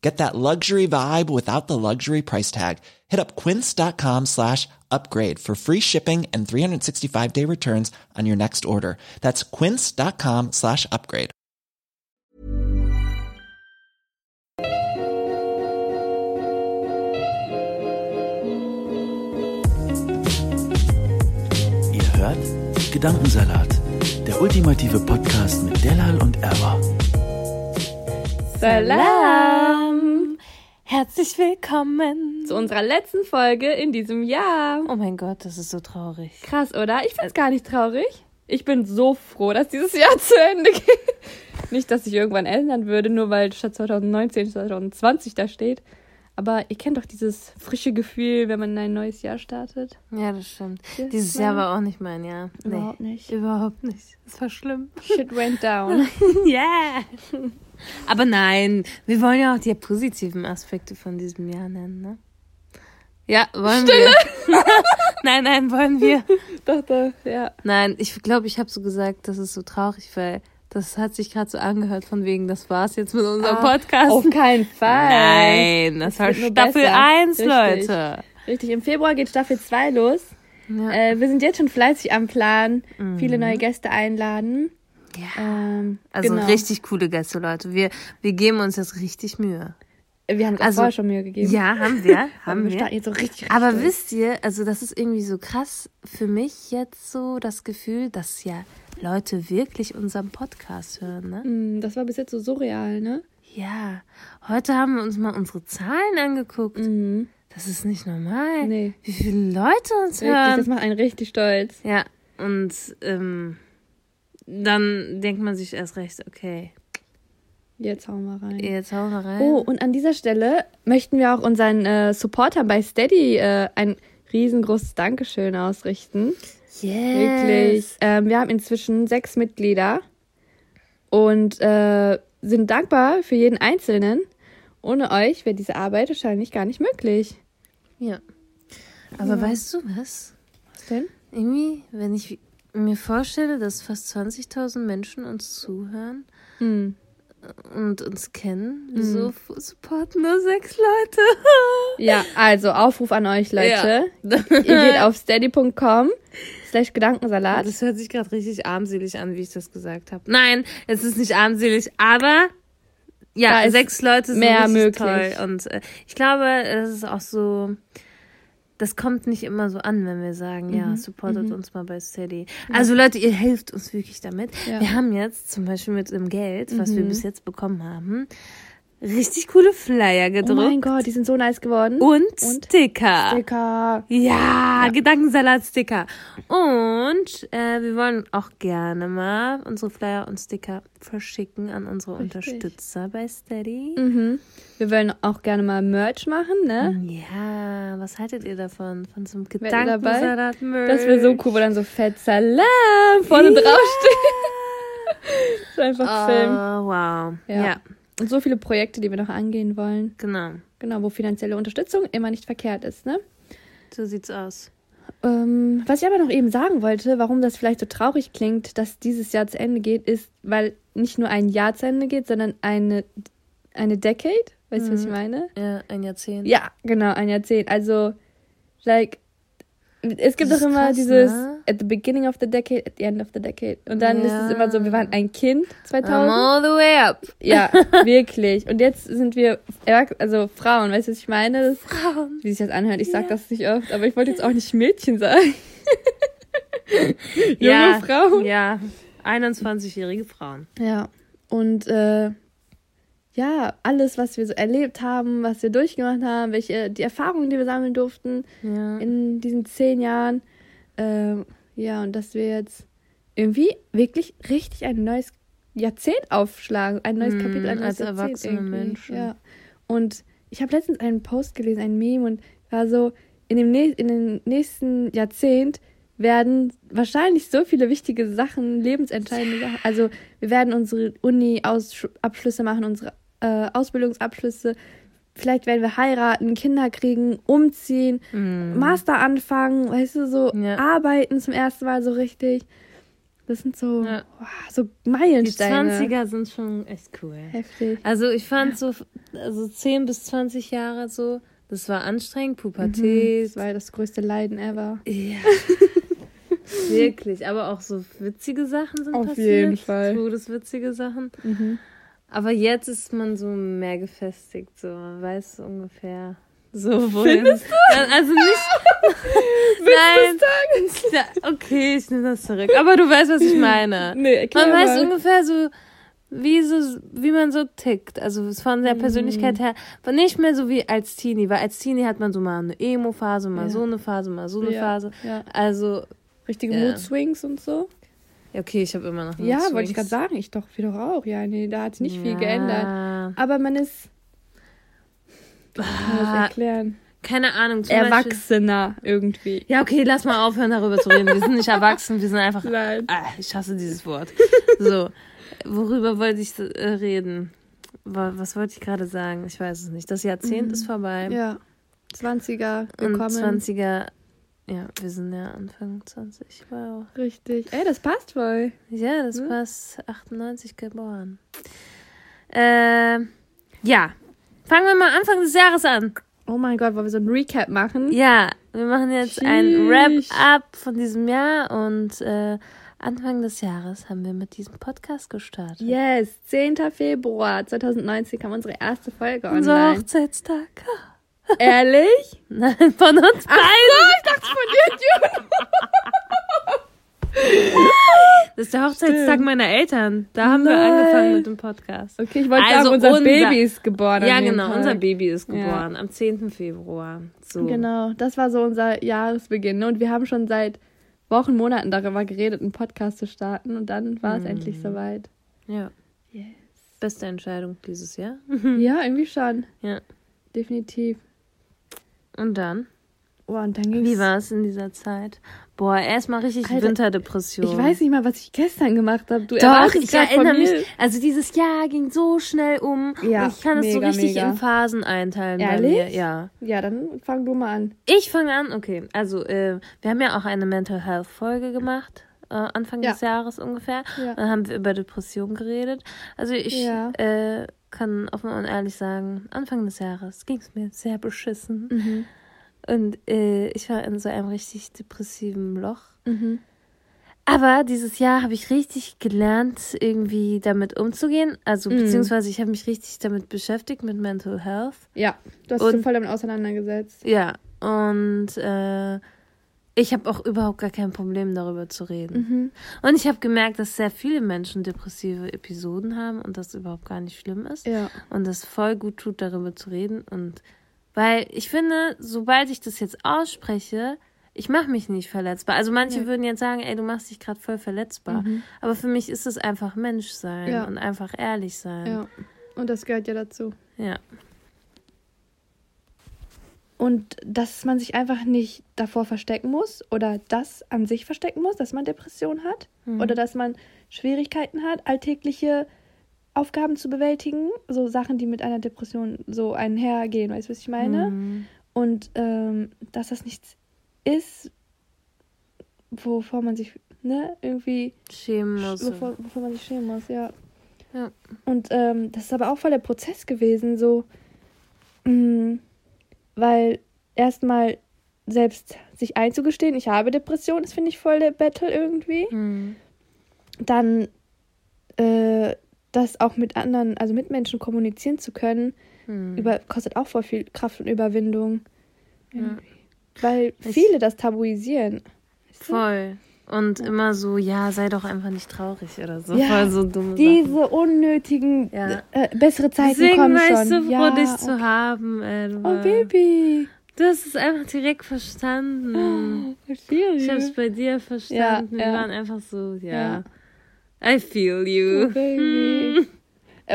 Get that luxury vibe without the luxury price tag. Hit up quince.com/upgrade for free shipping and 365-day returns on your next order. That's quince.com/upgrade. Ihr hört Gedankensalat, der ultimative Podcast mit Delal und Erva. Salam! Herzlich willkommen zu unserer letzten Folge in diesem Jahr. Oh mein Gott, das ist so traurig. Krass, oder? Ich find's gar nicht traurig. Ich bin so froh, dass dieses Jahr zu Ende geht. Nicht, dass ich irgendwann ändern würde, nur weil statt 2019 2020 da steht. Aber ihr kennt doch dieses frische Gefühl, wenn man in ein neues Jahr startet. Ja, das stimmt. Dieses Jahr war auch nicht mein Jahr. Nee. Überhaupt nicht. Das war schlimm. Shit went down. Yeah! Aber nein, wir wollen ja auch die positiven Aspekte von diesem Jahr nennen, ne? Ja, wollen Stille. Wir. Nein, wollen wir. Doch, ja. Nein, ich glaube, ich habe so gesagt, das ist so traurig, weil das hat sich gerade so angehört von wegen, das war's jetzt mit unserem Podcast. Auf keinen Fall. Nein, das war Staffel 1, richtig. Leute. Richtig, im Februar geht Staffel 2 los. Ja. Wir sind jetzt schon fleißig am Plan, viele neue Gäste einladen. Ja, Richtig coole Gäste, Leute. Wir geben uns jetzt richtig Mühe. Wir haben uns vorher schon Mühe gegeben. Ja, haben wir. Wir starten jetzt so richtig. Aber wisst ihr, also das ist irgendwie so krass für mich jetzt so das Gefühl, dass ja Leute wirklich unseren Podcast hören, ne? Das war bis jetzt so surreal, ne? Ja, heute haben wir uns mal unsere Zahlen angeguckt. Mhm. Das ist nicht normal. Nee. Wie viele Leute uns hören. Das macht einen richtig stolz. Ja, und dann denkt man sich erst recht, okay, jetzt hauen wir rein. Oh, und an dieser Stelle möchten wir auch unseren Supportern bei Steady ein riesengroßes Dankeschön ausrichten. Yes. Wirklich. Wir haben inzwischen 6 Mitglieder und sind dankbar für jeden Einzelnen. Ohne euch wäre diese Arbeit wahrscheinlich gar nicht möglich. Ja. Aber weißt du was? Was denn? Irgendwie, wenn ich mir vorstelle, dass fast 20.000 Menschen uns zuhören und uns kennen, wieso supporten nur 6 Leute? Ja, also Aufruf an euch, Leute. Ja. Ihr geht auf steady.com/Gedankensalat. Das hört sich gerade richtig armselig an, wie ich das gesagt habe. Nein, es ist nicht armselig, aber ja, 6 Leute sind mehr möglich. Toll. Und ich glaube, es ist auch so. Das kommt nicht immer so an, wenn wir sagen, supportet uns mal bei Steady. Ja. Also Leute, ihr helft uns wirklich damit. Ja. Wir haben jetzt zum Beispiel mit dem Geld, was wir bis jetzt bekommen haben, richtig coole Flyer gedruckt. Oh mein Gott, die sind so nice geworden. Und Sticker. Ja, Gedankensalat-Sticker. Und wir wollen auch gerne mal unsere Flyer und Sticker verschicken an unsere Unterstützer bei Steady. Mhm. Wir wollen auch gerne mal Merch machen, ne? Ja, was haltet ihr davon? Von so einem Gedankensalat-Merch? Das wäre so cool, wo dann so fett Salam vorne draufsteht. Das ist einfach Film. Oh, wow. Ja. Und so viele Projekte, die wir noch angehen wollen. Genau, wo finanzielle Unterstützung immer nicht verkehrt ist, ne? So sieht's aus. Was ich aber noch eben sagen wollte, warum das vielleicht so traurig klingt, dass dieses Jahr zu Ende geht, ist, weil nicht nur ein Jahr zu Ende geht, sondern eine Decade. Weißt du, was ich meine? Ja, ein Jahrzehnt. Ja, genau, ein Jahrzehnt. Also, es gibt doch immer krass, dieses, ne? At the beginning of the decade, at the end of the decade. Und dann ist es immer so, wir waren ein Kind 2000. I'm all the way up. Ja, wirklich. Und jetzt sind wir, Frauen, weißt du, was ich meine? Frauen. Wie sich das anhört, ich sag das nicht oft, aber ich wollte jetzt auch nicht Mädchen sagen. Junge Frauen. Ja, 21-jährige Frauen. Ja, und alles, was wir so erlebt haben, was wir durchgemacht haben, die Erfahrungen, die wir sammeln durften in diesen 10 Jahren. Und dass wir jetzt irgendwie wirklich richtig ein neues Jahrzehnt aufschlagen, ein neues Kapitel, ein neues Jahrzehnt. Als erwachsene Menschen. Ja. Und ich habe letztens einen Post gelesen, ein Meme, und war so, in dem nächsten Jahrzehnt werden wahrscheinlich so viele wichtige Sachen, lebensentscheidende Sachen. Also wir werden unsere Uni-Abschlüsse machen, unsere Ausbildungsabschlüsse. Vielleicht werden wir heiraten, Kinder kriegen, umziehen, Master anfangen, weißt du, so arbeiten zum ersten Mal so richtig. Das sind so, so Meilensteine. Die 20er sind schon echt cool. Heftig. Also ich fand so 10 bis 20 Jahre so, das war anstrengend, Pubertät. Das war das größte Leiden ever. Ja. Wirklich, aber auch so witzige Sachen sind passiert. Auf jeden Fall. Todeswitzige Sachen. Mhm. Aber jetzt ist man so mehr gefestigt, so man weiß ungefähr so wohin. Findest du? Also nicht. Nein. Ja, okay, ich nehme das zurück. Aber du weißt, was ich meine. Nee, man weiß ungefähr so, wie man so tickt. Also von der Persönlichkeit her. Aber nicht mehr so wie als Teenie. Weil als Teenie hat man so mal eine Emo-Phase, mal so eine Phase, mal so eine Phase. Ja. Also richtige Mood-Swings und so. Okay, ich habe immer noch Ja, Swings. Wollte ich gerade sagen, ich doch wieder auch. Ja, nee, da hat sich nicht viel geändert. Aber man ist, ich kann das erklären. Keine Ahnung. Erwachsener irgendwie. Ja, okay, lass mal aufhören, darüber zu reden. Wir sind nicht erwachsen, wir sind einfach, ich hasse dieses Wort. So, worüber wollte ich reden? Was wollte ich gerade sagen? Ich weiß es nicht. Das Jahrzehnt ist vorbei. Ja, 20er gekommen. Und 20er. Ja, wir sind ja Anfang 20. Wow. Richtig. Ey, das passt voll. Ja, das passt. 98 geboren. Ja. Fangen wir mal Anfang des Jahres an. Oh mein Gott, wollen wir so ein Recap machen? Ja, wir machen jetzt ein Wrap-Up von diesem Jahr und Anfang des Jahres haben wir mit diesem Podcast gestartet. Yes, 10. Februar 2019 kam unsere erste Folge online. Unser Hochzeitstag. Ehrlich? Nein, von uns beiden. Ach, ich dachte von YouTube. Das ist der Hochzeitstag meiner Eltern. Da haben wir angefangen mit dem Podcast. Okay, ich wollte sagen, unser Baby ist geboren. Ja, genau, unser Baby ist geboren am 10. Februar. So. Genau, das war so unser Jahresbeginn. Und wir haben schon seit Wochen, Monaten darüber geredet, einen Podcast zu starten. Und dann war es endlich soweit. Ja. Yes. Beste Entscheidung dieses Jahr. Ja, irgendwie schon. Ja. Definitiv. Und dann? Oh, und dann ging's. Wie war es in dieser Zeit? Boah, erstmal richtig Alter, Winterdepression. Ich weiß nicht mal, was ich gestern gemacht habe. Du erwartest ich erinnere mich. Also dieses Jahr ging so schnell um. Ja, und ich kann es so richtig in Phasen einteilen. Ehrlich? Bei mir. Ja. Ja, dann fang du mal an. Ich fange an? Okay. Also, wir haben ja auch eine Mental Health Folge gemacht. Anfang des Jahres ungefähr. Ja. Dann haben wir über Depressionen geredet. Also ich kann offen und ehrlich sagen, Anfang des Jahres ging es mir sehr beschissen. Mhm. Und ich war in so einem richtig depressiven Loch. Mhm. Aber dieses Jahr habe ich richtig gelernt, irgendwie damit umzugehen. Also beziehungsweise ich habe mich richtig damit beschäftigt, mit Mental Health. Ja, du hast dich voll damit auseinandergesetzt. Ja, und ich habe auch überhaupt gar kein Problem, darüber zu reden. Mhm. Und ich habe gemerkt, dass sehr viele Menschen depressive Episoden haben und das überhaupt gar nicht schlimm ist. Ja. Und das voll gut tut, darüber zu reden. Und weil ich finde, sobald ich das jetzt ausspreche, ich mache mich nicht verletzbar. Also manche würden jetzt sagen, ey, du machst dich gerade voll verletzbar. Mhm. Aber für mich ist es einfach Menschsein und einfach ehrlich sein. Ja. Und das gehört ja dazu. Ja. Und dass man sich einfach nicht davor verstecken muss oder das an sich verstecken muss, dass man Depressionen hat oder dass man Schwierigkeiten hat, alltägliche Aufgaben zu bewältigen. So Sachen, die mit einer Depression so einhergehen, weißt du, was ich meine? Mhm. Und dass das nichts ist, wovor man sich irgendwie schämen muss. Wovor man sich schämen muss, ja. Und das ist aber auch voll der Prozess gewesen, so weil erstmal selbst sich einzugestehen, ich habe Depressionen, das finde ich voll der Battle irgendwie. Mhm. Dann das auch mit anderen, also mit Menschen kommunizieren zu können, kostet auch voll viel Kraft und Überwindung. Ja. Weil viele das tabuisieren. Weißt du? Voll. Und immer so, sei doch einfach nicht traurig oder so. Ja, voll so dumme diese Sachen. Unnötigen, bessere Zeiten deswegen kommen schon. Deswegen war ich so froh, dich zu haben, Erva. Oh, Baby. Du hast es einfach direkt verstanden. Oh, ich habe es bei dir verstanden. Wir waren einfach so, I feel you. Oh, Baby.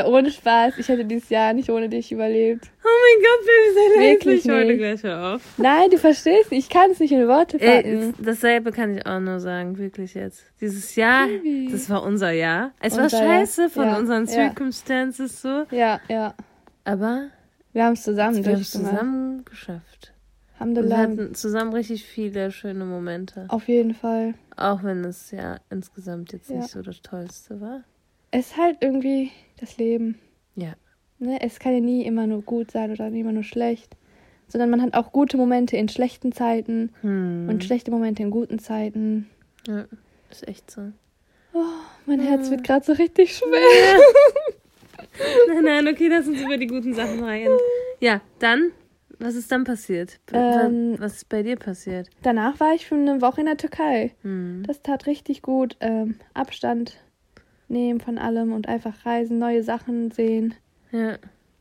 Ohne Spaß, ich hätte dieses Jahr nicht ohne dich überlebt. Oh mein Gott, Baby, sei wirklich nicht. Heute gleich hör auf. Nein, du verstehst, ich kann es nicht in Worte fassen. Dasselbe kann ich auch nur sagen, wirklich jetzt. Dieses Jahr, Baby. Das war unser Jahr. Es war scheiße von unseren Circumstances so. Ja, ja. Aber wir haben es zusammen geschafft. Wir hatten zusammen richtig viele schöne Momente. Auf jeden Fall. Auch wenn es ja insgesamt jetzt nicht so das Tollste war. Es ist halt irgendwie das Leben. Ja. Ne? Es kann ja nie immer nur gut sein oder nie immer nur schlecht. Sondern man hat auch gute Momente in schlechten Zeiten und schlechte Momente in guten Zeiten. Ja, ist echt so. Oh, mein Herz wird gerade so richtig schwer. Nein, okay, lass uns über die guten Sachen rein. Ja, dann... Was ist dann passiert? Was ist bei dir passiert? Danach war ich für eine Woche in der Türkei. Mhm. Das tat richtig gut. Abstand nehmen von allem und einfach reisen, neue Sachen sehen,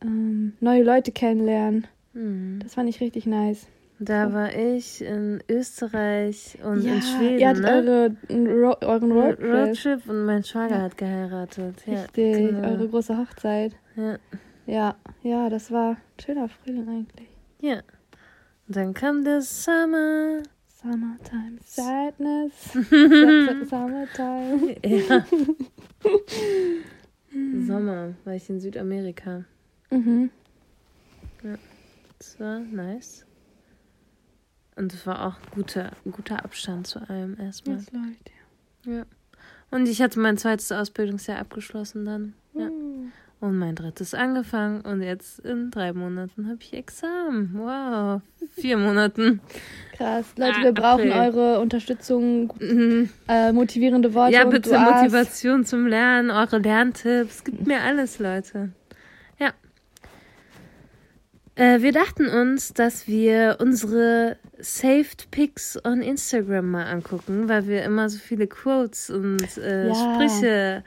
neue Leute kennenlernen. Mhm. Das fand ich richtig nice. Da war ich in Österreich und in Schweden. Ihr hattet euren Roadtrip und mein Schwager hat geheiratet. Ja, richtig, genau. Eure große Hochzeit. Ja, das war ein schöner Frühling eigentlich. Ja. Yeah. Und dann kam der Summer. Summertime Sadness. Summertime. Ja. Sommer war ich in Südamerika. Mhm. Ja. Das war nice. Und es war auch guter Abstand zu allem erstmal. Das läuft, ja. Und ich hatte mein zweites Ausbildungsjahr abgeschlossen dann. Ja. Und mein drittes angefangen und jetzt in 3 Monaten habe ich Examen. Wow, 4 Monaten. Krass. Leute, wir brauchen eure Unterstützung, motivierende Worte. Ja, bitte und Motivation zum Lernen, eure Lerntipps. Gibt mir alles, Leute. Ja. Wir dachten uns, dass wir unsere Saved Pics on Instagram mal angucken, weil wir immer so viele Quotes und Sprüche...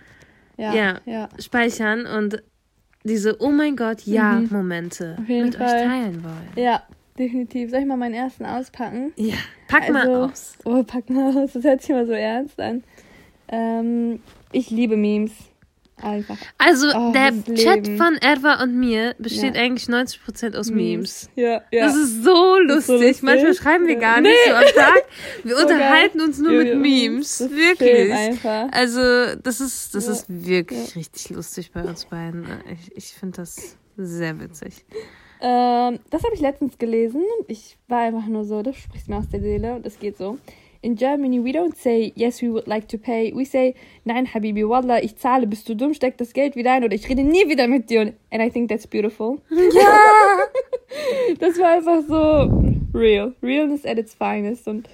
Ja, speichern und diese Oh-mein-Gott-Ja-Momente mit euch teilen wollen. Ja, definitiv. Soll ich mal meinen ersten auspacken? Ja, pack mal aus. Oh, pack mal aus. Das hört sich immer so ernst an. Ich liebe Memes. Einfach. Also, der Chat von Erva und mir besteht eigentlich 90% aus Memes. Ja. Das ist so lustig. Manchmal schreiben wir gar nicht so am Tag. Wir unterhalten uns nur mit Memes. Das wirklich. Also, das ist wirklich richtig lustig bei uns beiden. Ich finde das sehr witzig. Das habe ich letztens gelesen. Ich war einfach nur so, das spricht mir aus der Seele und es geht so. In Germany, we don't say, yes, we would like to pay. We say, nein, Habibi, Wallah, ich zahle, bist du dumm, steck das Geld wieder ein oder ich rede nie wieder mit dir. And I think that's beautiful. Ja! Das war einfach so real. Realness at its finest. Und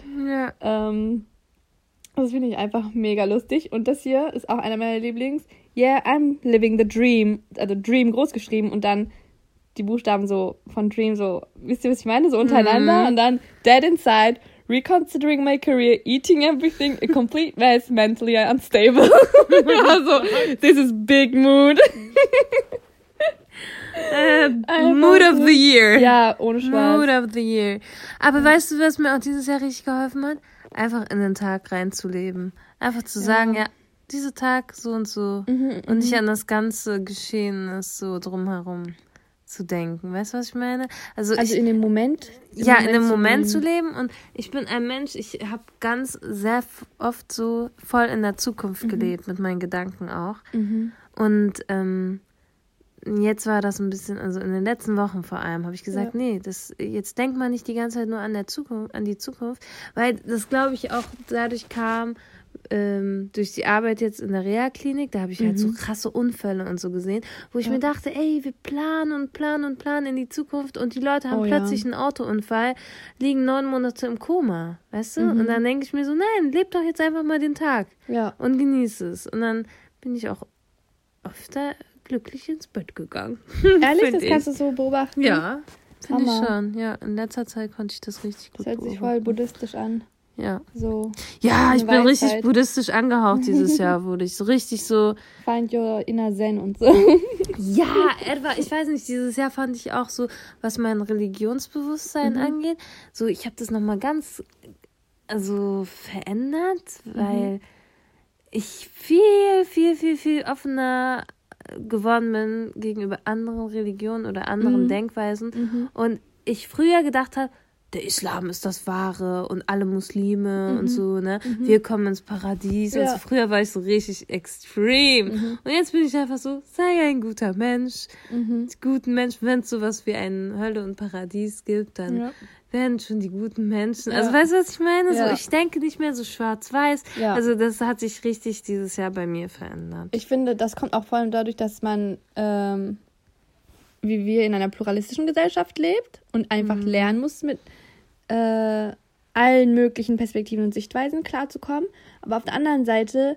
das finde ich einfach mega lustig. Und das hier ist auch einer meiner Lieblings. Yeah, I'm living the dream. Also Dream groß geschrieben und dann die Buchstaben so von Dream so, wisst ihr, was ich meine? So untereinander und dann dead inside. Reconsidering my career, eating everything, a complete mess, mentally unstable. Also, this is big mood. Mood of the year. Ja, ohne Spaß. Mood of the year. Aber weißt du, was mir auch dieses Jahr richtig geholfen hat? Einfach in den Tag reinzuleben. Einfach zu sagen, dieser Tag so und so. Und nicht an das ganze Geschehen ist so drumherum zu denken. Weißt du, was ich meine? Also in dem Moment? In dem Moment zu leben. Und ich bin ein Mensch, ich habe sehr oft so voll in der Zukunft gelebt, mit meinen Gedanken auch. Und jetzt war das ein bisschen, also in den letzten Wochen vor allem, habe ich gesagt, nee, jetzt denkt man nicht die ganze Zeit nur an die Zukunft, weil das, glaube ich, auch dadurch kam, durch die Arbeit jetzt in der Reha-Klinik, da habe ich halt so krasse Unfälle und so gesehen, wo ich mir dachte, ey, wir planen in die Zukunft und die Leute haben plötzlich einen Autounfall, liegen 9 Monate im Koma, weißt du? Und dann denke ich mir so, nein, leb doch jetzt einfach mal den Tag und genieße es. Und dann bin ich auch öfter glücklich ins Bett gegangen. Ehrlich? Das kannst du so beobachten? Ja, finde ich schon. Ja, in letzter Zeit konnte ich das richtig gut beobachten. Das hört sich voll buddhistisch an. Ja. So. Ja, ich bin richtig buddhistisch angehaucht dieses Jahr, wurde ich so richtig so. Find your inner Zen und so. Ja, etwa, ich weiß nicht, dieses Jahr fand ich auch so, was mein Religionsbewusstsein angeht, so ich habe das nochmal ganz verändert, weil ich viel, viel, viel, viel offener geworden bin gegenüber anderen Religionen oder anderen Denkweisen und ich früher gedacht habe, der Islam ist das Wahre und alle Muslime und so, ne? Wir kommen ins Paradies. Ja. Also früher war ich so richtig extrem. Und jetzt bin ich einfach so, sei ein guter Mensch. Guten Menschen, wenn es sowas wie eine Hölle und Paradies gibt, dann werden schon die guten Menschen. Also weißt du, was ich meine? So, ich denke nicht mehr so schwarz-weiß. Ja. Also das hat sich richtig dieses Jahr bei mir verändert. Ich finde, das kommt auch vor allem dadurch, dass man... wie wir in einer pluralistischen Gesellschaft lebt und einfach lernen muss, mit allen möglichen Perspektiven und Sichtweisen klarzukommen. Aber auf der anderen Seite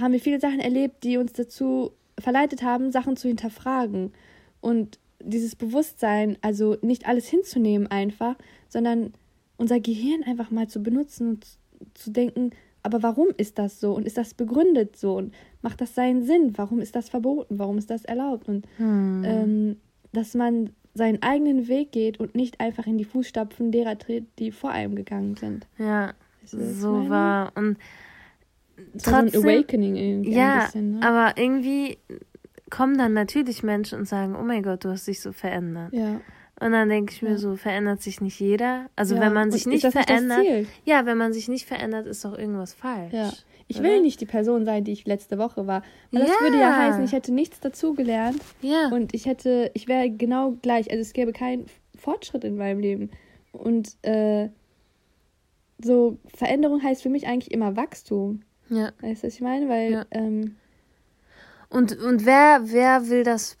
haben wir viele Sachen erlebt, die uns dazu verleitet haben, Sachen zu hinterfragen. Und dieses Bewusstsein, also nicht alles hinzunehmen einfach, sondern unser Gehirn einfach mal zu benutzen und zu denken, aber warum ist das so? Und ist das begründet so? Und macht das seinen Sinn? Warum ist das verboten? Warum ist das erlaubt? Und dass man seinen eigenen Weg geht und nicht einfach in die Fußstapfen derer tritt, die vor einem gegangen sind. Ja, so war. Und trotzdem, so ein Awakening irgendwie ein bisschen. Ne? Aber irgendwie kommen dann natürlich Menschen und sagen, oh mein Gott, du hast dich so verändert. Ja. Und dann denke ich mir so, verändert sich nicht jeder? Also wenn man sich nicht verändert, wenn man sich nicht verändert, ist doch irgendwas falsch. Ja. Ich will nicht die Person sein, die ich letzte Woche war. Weil das würde ja heißen, ich hätte nichts dazugelernt. Ja. Und ich wäre genau gleich. Also es gäbe keinen Fortschritt in meinem Leben. Und so Veränderung heißt für mich eigentlich immer Wachstum. Ja. Weißt du, was ich meine? Weil und wer will das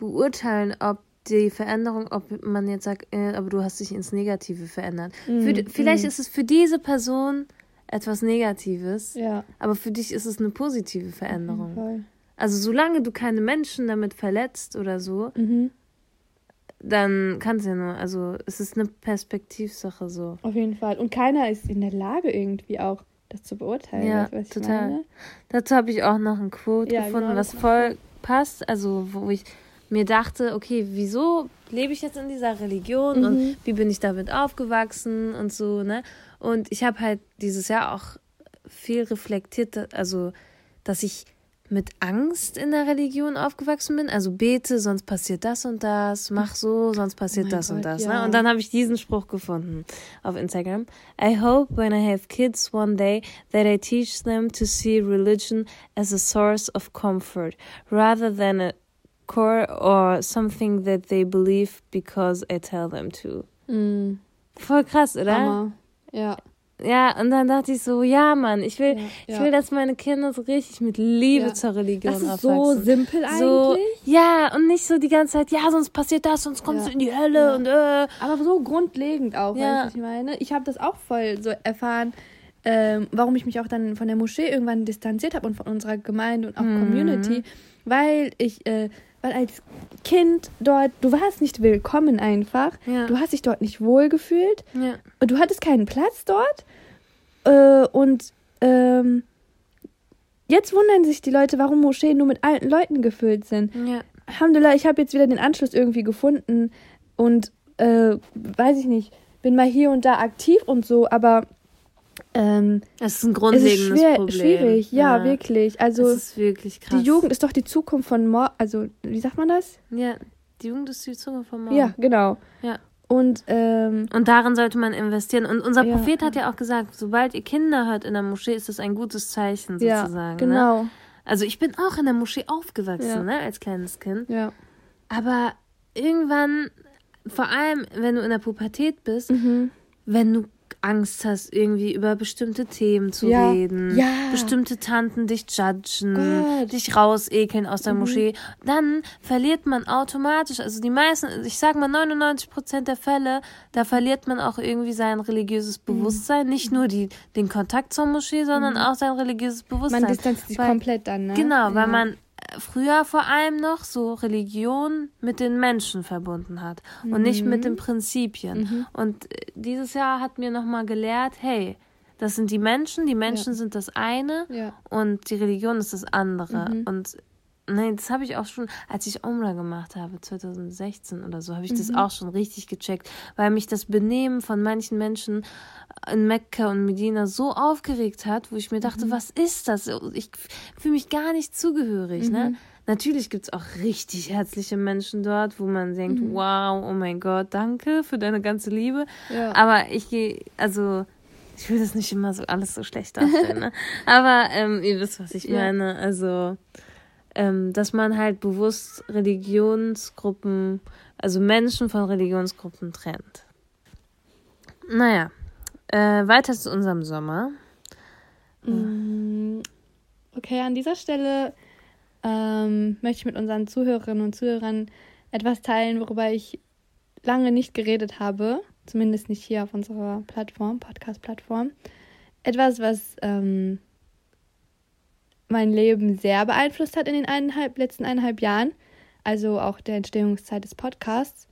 beurteilen, ob die Veränderung, ob man jetzt sagt, aber du hast dich ins Negative verändert. Vielleicht ist es für diese Person etwas Negatives, aber für dich ist es eine positive Veränderung. Voll. Also solange du keine Menschen damit verletzt oder so, dann kannst du ja nur, also es ist eine Perspektivsache so. Auf jeden Fall. Und keiner ist in der Lage irgendwie auch, das zu beurteilen. Ja, was ich total meine. Dazu habe ich auch noch ein Quote gefunden, genau, was voll passt, also wo ich mir dachte, okay, wieso lebe ich jetzt in dieser Religion und wie bin ich damit aufgewachsen und so, ne? Und ich habe halt dieses Jahr auch viel reflektiert, also dass ich mit Angst in der Religion aufgewachsen bin, also bete, sonst passiert das und das, mach so, sonst passiert das und das. Ne? Und dann habe ich diesen Spruch gefunden auf Instagram. I hope when I have kids one day that I teach them to see religion as a source of comfort rather than a core or something that they believe because I tell them to. Mm. Voll krass, oder? Hammer. Ja. Ja, und dann dachte ich so, ja, Mann, ich will, dass meine Kinder so richtig mit Liebe zur Religion aufwachsen. Das ist aufwachsen. So simpel eigentlich. So, ja, und nicht so die ganze Zeit, ja, sonst passiert das, sonst kommst du in die Hölle und Aber so grundlegend auch, weißt du, was ich meine? Ich habe das auch voll so erfahren, warum ich mich auch dann von der Moschee irgendwann distanziert habe und von unserer Gemeinde und auch Community, weil ich... Weil als Kind dort, du warst nicht willkommen einfach. Ja. Du hast dich dort nicht wohlgefühlt. Ja. Und du hattest keinen Platz dort. Jetzt wundern sich die Leute, warum Moscheen nur mit alten Leuten gefüllt sind. Ja. Alhamdulillah, ich habe jetzt wieder den Anschluss irgendwie gefunden. Und weiß ich nicht, bin mal hier und da aktiv und so, aber... das ist ein grundlegendes Problem. Es ist schwierig, ja, wirklich. Also das ist wirklich krass. Die Jugend ist doch die Zukunft von morgen, also wie sagt man das? Ja, die Jugend ist die Zukunft von morgen. Ja, genau. Ja. Und darin sollte man investieren. Und unser Prophet hat ja auch gesagt, sobald ihr Kinder hört in der Moschee, ist das ein gutes Zeichen sozusagen. Ja, genau. Ne? Also ich bin auch in der Moschee aufgewachsen, ne, als kleines Kind. Ja. Aber irgendwann, vor allem, wenn du in der Pubertät bist, wenn du Angst hast, irgendwie über bestimmte Themen zu reden, bestimmte Tanten dich judgen, dich rausekeln aus der Moschee, dann verliert man automatisch, also die meisten, ich sag mal 99% der Fälle, da verliert man auch irgendwie sein religiöses Bewusstsein, nicht nur den Kontakt zur Moschee, sondern auch sein religiöses Bewusstsein. Man distanziert sich komplett dann, ne? Genau, weil man früher vor allem noch so Religion mit den Menschen verbunden hat und nicht mit den Prinzipien. Und dieses Jahr hat mir nochmal gelehrt, hey, das sind die Menschen sind das eine und die Religion ist das andere. Und nee, das habe ich auch schon, als ich Umrah gemacht habe, 2016 oder so, habe ich das auch schon richtig gecheckt, weil mich das Benehmen von manchen Menschen in Mekka und Medina so aufgeregt hat, wo ich mir dachte, was ist das? Ich fühle mich gar nicht zugehörig, ne? Natürlich gibt es auch richtig herzliche Menschen dort, wo man denkt, wow, oh mein Gott, danke für deine ganze Liebe. Ja. Aber ich will das nicht immer so alles so schlecht darstellen. Ne? Aber ihr wisst, was ich meine. Also, dass man halt bewusst Religionsgruppen, also Menschen von Religionsgruppen trennt. Naja, weiter zu unserem Sommer. Okay, an dieser Stelle möchte ich mit unseren Zuhörerinnen und Zuhörern etwas teilen, worüber ich lange nicht geredet habe, zumindest nicht hier auf unserer Plattform, Podcast-Plattform. Etwas, was mein Leben sehr beeinflusst hat in den letzten 1,5 Jahren, also auch der Entstehungszeit des Podcasts.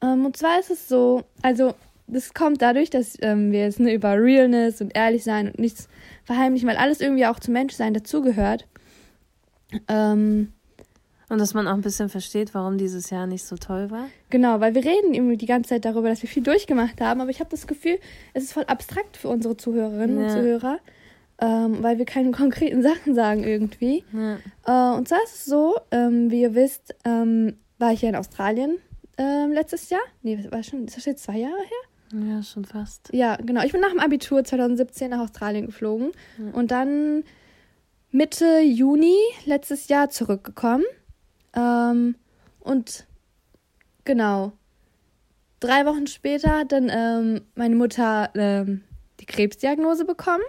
Und zwar ist es so, also das kommt dadurch, dass wir jetzt nur über Realness und ehrlich sein und nichts verheimlichen, weil alles irgendwie auch zum Menschsein dazugehört. Und dass man auch ein bisschen versteht, warum dieses Jahr nicht so toll war. Genau, weil wir reden irgendwie die ganze Zeit darüber, dass wir viel durchgemacht haben, aber ich habe das Gefühl, es ist voll abstrakt für unsere Zuhörerinnen und Zuhörer, weil wir keine konkreten Sachen sagen irgendwie. Ja. Und zwar ist es so, wie ihr wisst, war ich ja in Australien letztes Jahr. Nee, ist das jetzt 2 Jahre her? Ja, schon fast. Ja, genau. Ich bin nach dem Abitur 2017 nach Australien geflogen und dann Mitte Juni letztes Jahr zurückgekommen. Und genau, 3 Wochen später hat dann meine Mutter die Krebsdiagnose bekommen.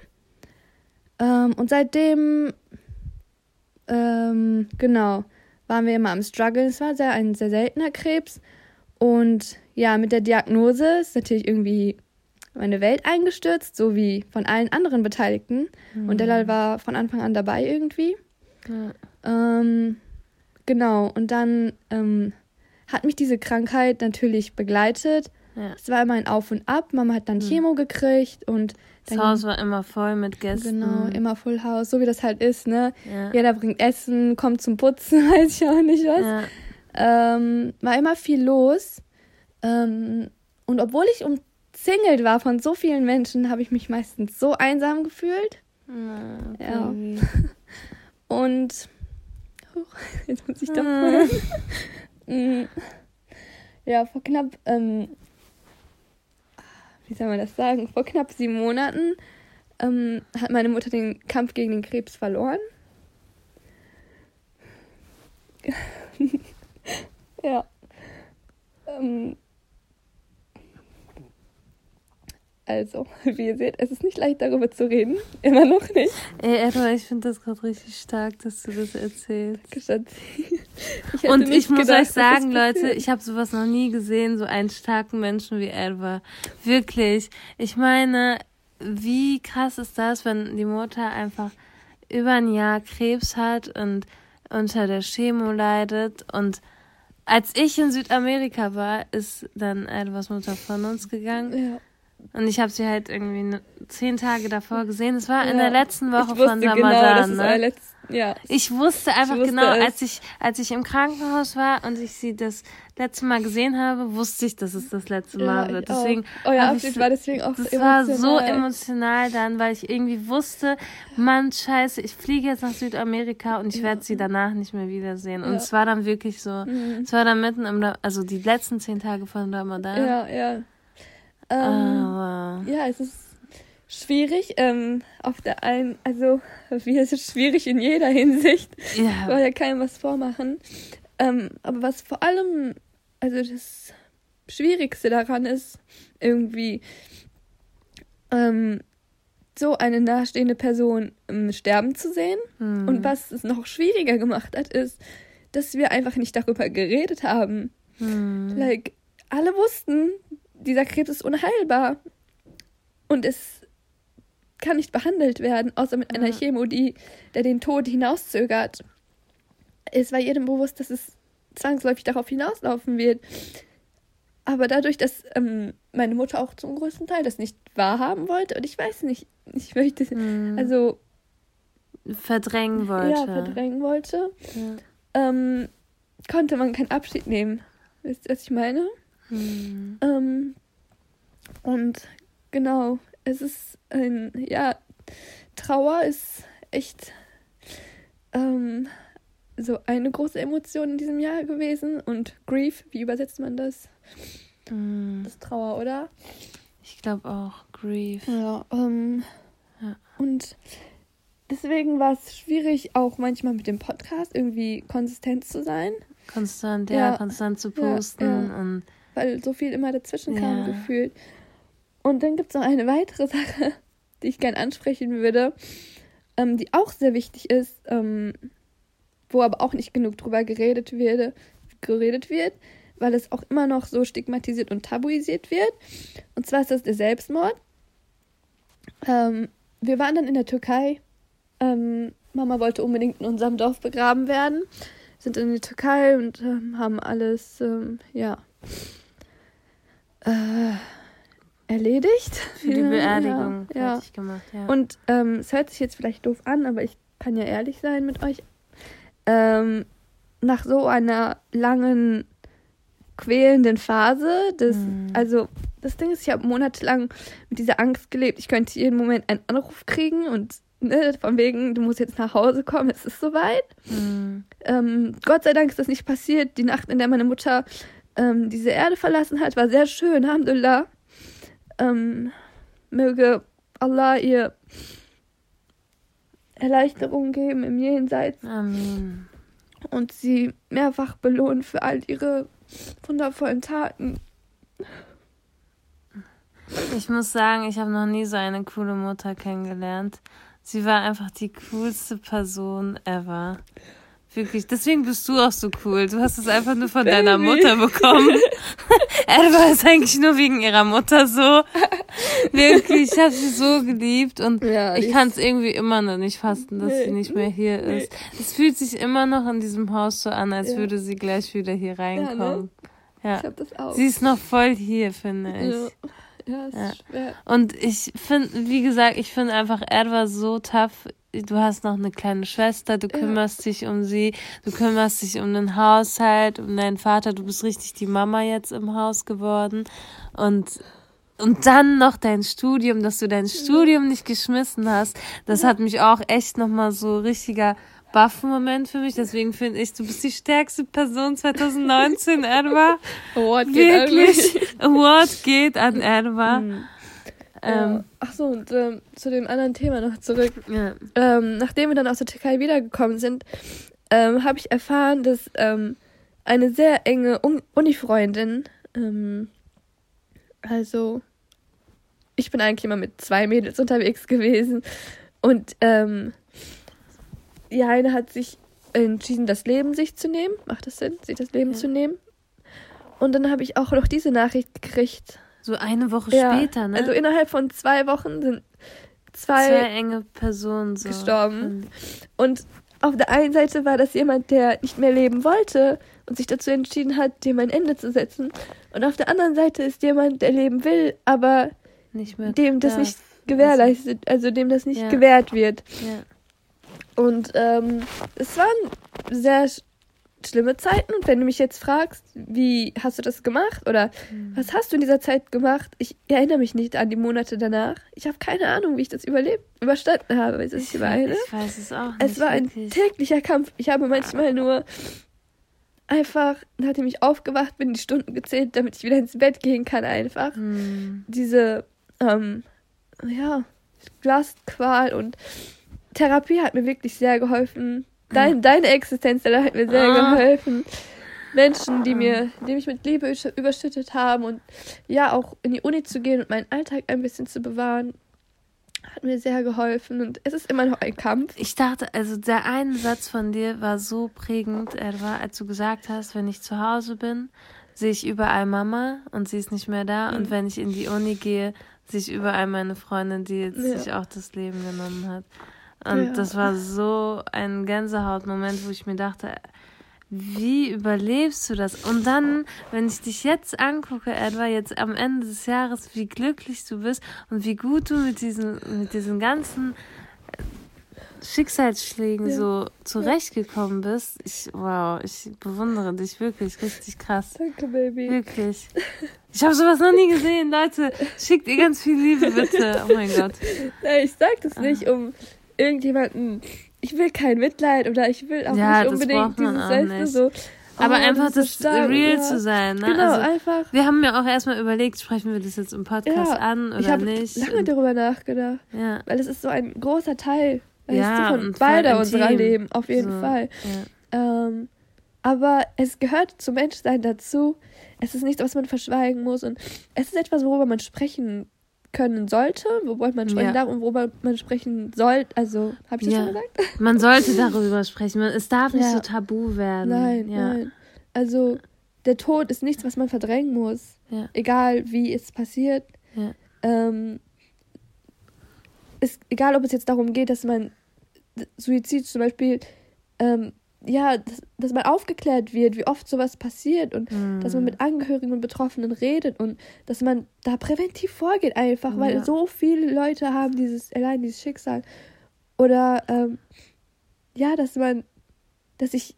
Und seitdem, genau, waren wir immer am Struggeln. Es war ein sehr seltener Krebs. Und ja, mit der Diagnose ist natürlich irgendwie meine Welt eingestürzt, so wie von allen anderen Beteiligten. Mhm. Und Delal war von Anfang an dabei irgendwie. Ja. Genau, und dann hat mich diese Krankheit natürlich begleitet. Ja. Es war immer ein Auf und Ab. Mama hat dann Chemo gekriegt und das Haus war immer voll mit Gästen. Genau, immer Full House, so wie das halt ist, ne? Ja. Jeder bringt Essen, kommt zum Putzen, weiß ich auch nicht was. Ja. War immer viel los. Und obwohl ich umzingelt war von so vielen Menschen, habe ich mich meistens so einsam gefühlt. Ja. Und jetzt muss ich doch holen. Ja, vor knapp, wie soll man das sagen? Vor knapp 7 Monaten hat meine Mutter den Kampf gegen den Krebs verloren. Ja. Also, wie ihr seht, es ist nicht leicht, darüber zu reden. Immer noch nicht. Ey, Erva, ich finde das gerade richtig stark, dass du das erzählst. Danke, Schatz. Ich muss euch sagen, Leute, ich habe sowas noch nie gesehen, so einen starken Menschen wie Erva. Wirklich. Ich meine, wie krass ist das, wenn die Mutter einfach über ein Jahr Krebs hat und unter der Chemo leidet. Und als ich in Südamerika war, ist dann Ervas Mutter von uns gegangen. Ja. Und ich habe sie halt irgendwie 10 Tage davor gesehen. Es war in der letzten Woche von Ramadan. Genau, ne? Ich wusste einfach als ich im Krankenhaus war und ich sie das letzte Mal gesehen habe, wusste ich, dass es das letzte Mal wird. Deswegen war deswegen auch so emotional. Das war so emotional dann, weil ich irgendwie wusste, Mann, scheiße, ich fliege jetzt nach Südamerika und ich werde sie danach nicht mehr wiedersehen. Und es war dann wirklich so, es war dann mitten im, also die letzten 10 Tage von Ramadan. Ja. Ja, es ist schwierig, auf der einen, also wie es ist schwierig in jeder Hinsicht, weil ja keinem was vormachen, aber was vor allem, also das Schwierigste daran ist, irgendwie so eine nahestehende Person sterben zu sehen und was es noch schwieriger gemacht hat, ist, dass wir einfach nicht darüber geredet haben, like, alle wussten, dieser Krebs ist unheilbar und es kann nicht behandelt werden, außer mit einer Chemo, der den Tod hinauszögert. Es war jedem bewusst, dass es zwangsläufig darauf hinauslaufen wird. Aber dadurch, dass meine Mutter auch zum größten Teil das nicht wahrhaben wollte und ich weiß nicht, ich möchte also verdrängen wollte, konnte man keinen Abschied nehmen. Wisst ihr, was ich meine? Und genau, es ist Trauer ist echt so eine große Emotion in diesem Jahr gewesen. Und Grief, wie übersetzt man das? Das ist Trauer, oder? Ich glaube auch, Grief. Ja, ja. Und deswegen war es schwierig, auch manchmal mit dem Podcast irgendwie konsistent zu sein. Konstant zu posten. Ja. Und weil so viel immer dazwischen kam, gefühlt. Und dann gibt es noch eine weitere Sache, die ich gerne ansprechen würde, die auch sehr wichtig ist, wo aber auch nicht genug drüber geredet wird, weil es auch immer noch so stigmatisiert und tabuisiert wird. Und zwar ist das der Selbstmord. Wir waren dann in der Türkei. Mama wollte unbedingt in unserem Dorf begraben werden. Sind in die Türkei und haben alles, erledigt. Für die Beerdigung fertig gemacht, ja. Und es hört sich jetzt vielleicht doof an, aber ich kann ja ehrlich sein mit euch. Nach so einer langen, quälenden Phase, das Ding ist, ich habe monatelang mit dieser Angst gelebt. Ich könnte jeden Moment einen Anruf kriegen und von wegen, du musst jetzt nach Hause kommen, es ist soweit. Mhm. Gott sei Dank ist das nicht passiert. Die Nacht, in der meine Mutter diese Erde verlassen hat, war sehr schön, Alhamdulillah. Möge Allah ihr Erleichterung geben im Jenseits. Amen. Und sie mehrfach belohnen für all ihre wundervollen Taten. Ich muss sagen, ich habe noch nie so eine coole Mutter kennengelernt. Sie war einfach die coolste Person ever. Wirklich. Deswegen bist du auch so cool. Du hast es einfach nur von deiner Mutter bekommen. Erva ist eigentlich nur wegen ihrer Mutter so. Wirklich, ich habe sie so geliebt. Und ich kann es irgendwie immer noch nicht fassen, dass sie nicht mehr hier ist. Es fühlt sich immer noch in diesem Haus so an, als würde sie gleich wieder hier reinkommen. Ja, ne? Ich hab das auch. Sie ist noch voll hier, finde ich. Ja, ist schwer. Und ich finde, wie gesagt, einfach Erva so tough. Du hast noch eine kleine Schwester, du kümmerst dich um sie, du kümmerst dich um den Haushalt, um deinen Vater, du bist richtig die Mama jetzt im Haus geworden. Und dann noch dein Studium, dass du dein Studium nicht geschmissen hast. Das hat mich auch echt nochmal so richtiger Buff-Moment für mich. Deswegen finde ich, du bist die stärkste Person 2019, Erva. Award geht wirklich. Award geht an Erva. Achso, und zu dem anderen Thema noch zurück. Ja. Nachdem wir dann aus der Türkei wiedergekommen sind, habe ich erfahren, dass eine sehr enge Uni-Freundin, also ich bin eigentlich immer mit 2 Mädels unterwegs gewesen und die eine hat sich entschieden, das Leben sich zu nehmen. Macht das Sinn, sich das Leben zu nehmen? Und dann habe ich auch noch diese Nachricht gekriegt. So eine Woche später, ne? Also innerhalb von 2 Wochen sind 2 enge Personen so gestorben. Und auf der einen Seite war das jemand, der nicht mehr leben wollte und sich dazu entschieden hat, dem ein Ende zu setzen. Und auf der anderen Seite ist jemand, der leben will, aber nicht mehr dem das nicht gewährleistet, also dem das nicht gewährt wird. Ja. Und es waren sehr schlimme Zeiten, und wenn du mich jetzt fragst, wie hast du das gemacht oder was hast du in dieser Zeit gemacht? Ich erinnere mich nicht an die Monate danach. Ich habe keine Ahnung, wie ich das überstanden habe. Ich weiß es auch nicht. Es war wirklich ein täglicher Kampf. Ich habe manchmal nur einfach, nachdem ich aufgewacht bin, die Stunden gezählt, damit ich wieder ins Bett gehen kann einfach. Diese Glasqual und Therapie hat mir wirklich sehr geholfen. Deine Existenz, da hat mir sehr geholfen. Menschen, die mich mit Liebe überschüttet haben, und auch in die Uni zu gehen und meinen Alltag ein bisschen zu bewahren, hat mir sehr geholfen, und es ist immer noch ein Kampf. Ich dachte, also der eine Satz von dir war so prägend, Erva, als du gesagt hast, wenn ich zu Hause bin, sehe ich überall Mama und sie ist nicht mehr da, und wenn ich in die Uni gehe, sehe ich überall meine Freundin, die jetzt sich auch das Leben genommen hat. Und das war so ein Gänsehautmoment, wo ich mir dachte, wie überlebst du das? Und dann, wenn ich dich jetzt angucke, Erva, jetzt am Ende des Jahres, wie glücklich du bist und wie gut du mit diesen ganzen Schicksalsschlägen so zurechtgekommen bist. Ich bewundere dich wirklich, richtig krass. Danke, Baby. Wirklich. Ich habe sowas noch nie gesehen, Leute. Schickt ihr ganz viel Liebe, bitte. Oh mein Gott. Nein, ich sag das nicht, um irgendjemanden ich will kein Mitleid oder ich will auch nicht unbedingt dieses Selbst so. Aber einfach das real zu sein. Ne? Genau, also, einfach. Wir haben ja auch erstmal überlegt, sprechen wir das jetzt im Podcast an oder nicht. Ich habe lange darüber nachgedacht, weil es ist so ein großer Teil von beider unserer Leben, auf jeden Fall. Ja. Aber es gehört zum Menschsein dazu. Es ist nichts, was man verschweigen muss. Und es ist etwas, worüber man sprechen können sollte, worüber man sprechen darf und worüber man sprechen soll. Also, habe ich das schon gesagt? Man sollte darüber sprechen. Es darf nicht so tabu werden. Nein, nein. Also, der Tod ist nichts, was man verdrängen muss. Ja. Egal, wie es passiert. Ja. Egal, ob es jetzt darum geht, dass man Suizid zum Beispiel dass man aufgeklärt wird, wie oft sowas passiert und dass man mit Angehörigen und Betroffenen redet und dass man da präventiv vorgeht einfach, weil so viele Leute haben dieses Schicksal. Oder dass ich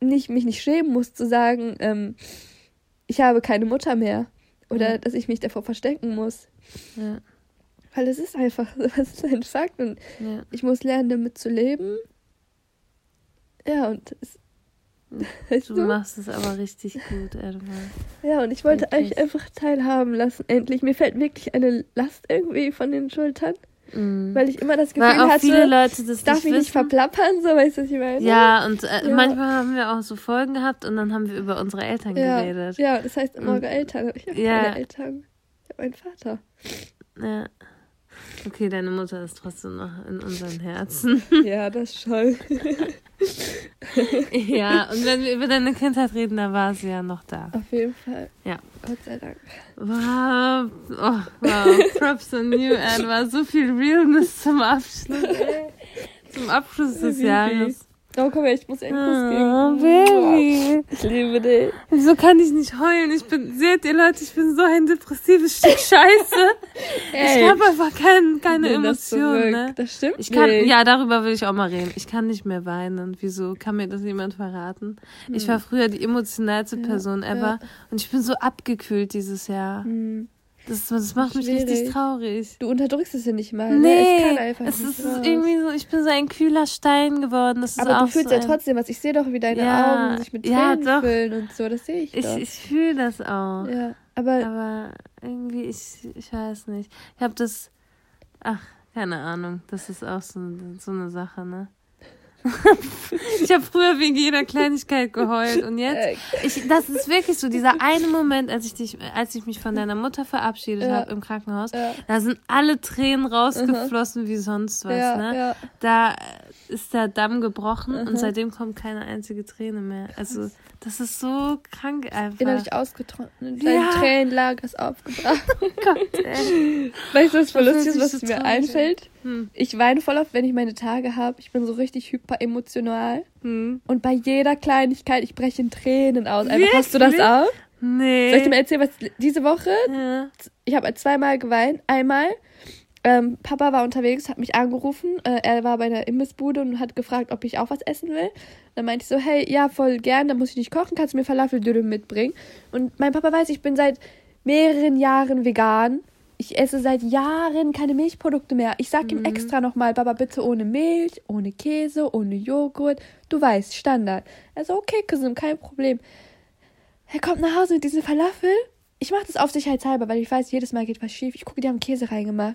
mich nicht schämen muss zu sagen, ich habe keine Mutter mehr oder dass ich mich davor verstecken muss. Ja. Weil es ist einfach, das ist ein Fakt und ich muss lernen, damit zu leben. Ja, und du machst es aber richtig gut, Erva. Ja, und ich wollte euch einfach teilhaben lassen, endlich. Mir fällt wirklich eine Last irgendwie von den Schultern, weil ich immer das Gefühl hatte, viele Leute das darf ich nicht verplappern, so, weißt du, was ich meine? Ja, und manchmal haben wir auch so Folgen gehabt und dann haben wir über unsere Eltern geredet. Ja, das heißt immer Eltern. Ich habe keine Eltern. Ich habe meinen Vater. Ja. Okay, deine Mutter ist trotzdem noch in unseren Herzen. Ja, das schon. Ja, und wenn wir über deine Kindheit reden, dann war sie ja noch da. Auf jeden Fall. Ja. Gott sei Dank. Wow. Props on you, Erva. So viel Realness zum Abschluss. Zum Abschluss des Jahres. Oh, komm her, ich muss einen Kuss geben. Oh, Baby. Ich liebe dich. Wieso kann ich nicht heulen? Seht ihr, Leute, ich bin so ein depressives Stück Scheiße. Ey. Ich habe einfach keine Emotionen. Ne? Das stimmt nicht. Ja, darüber will ich auch mal reden. Ich kann nicht mehr weinen. Wieso kann mir das niemand verraten? Ich war früher die emotionalste Person ever. Und ich bin so abgekühlt dieses Jahr. Das macht mich richtig traurig. Du unterdrückst es ja nicht mal. Nee, es kann einfach nicht. Es ist irgendwie so, ich bin so ein kühler Stein geworden. Aber du fühlst trotzdem was. Ich sehe doch, wie deine Augen sich mit Tränen füllen und so. Das sehe ich doch. Ich fühle das auch. Ja, aber irgendwie, ich weiß nicht. Ich habe das, keine Ahnung. Das ist auch so eine Sache, ne? Ich habe früher wegen jeder Kleinigkeit geheult und jetzt, das ist wirklich so, dieser eine Moment, als ich mich von deiner Mutter verabschiedet habe im Krankenhaus, da sind alle Tränen rausgeflossen wie sonst was, ne? Ja. Da ist der Damm gebrochen und seitdem kommt keine einzige Träne mehr. Also, das ist so krank einfach. Innerlich ausgetrocknet. Dein Tränenlager ist aufgebracht. Oh Gott, ey. Weißt du, was voll lustig ist, was mir einfällt? Ich weine voll oft, wenn ich meine Tage habe. Ich bin so richtig hyper emotional. Und bei jeder Kleinigkeit, ich breche in Tränen aus. Einfach, hast du das auch? Nee. Soll ich dir mal erzählen, was diese Woche? Ja. Ich habe zweimal geweint. Einmal, Papa war unterwegs, hat mich angerufen. Er war bei einer Imbissbude und hat gefragt, ob ich auch was essen will. Dann meinte ich so, hey, ja, voll gern, dann muss ich nicht kochen, kannst du mir Falafeldödel mitbringen? Und mein Papa weiß, ich bin seit mehreren Jahren vegan. Ich esse seit Jahren keine Milchprodukte mehr. Ich sag ihm extra nochmal, Papa, bitte ohne Milch, ohne Käse, ohne Joghurt. Du weißt, Standard. Also okay, Cousin, kein Problem. Er kommt nach Hause mit diesen Falafel. Ich mache das auf sicherheitshalber, weil ich weiß, jedes Mal geht was schief. Ich gucke, die haben Käse reingemacht.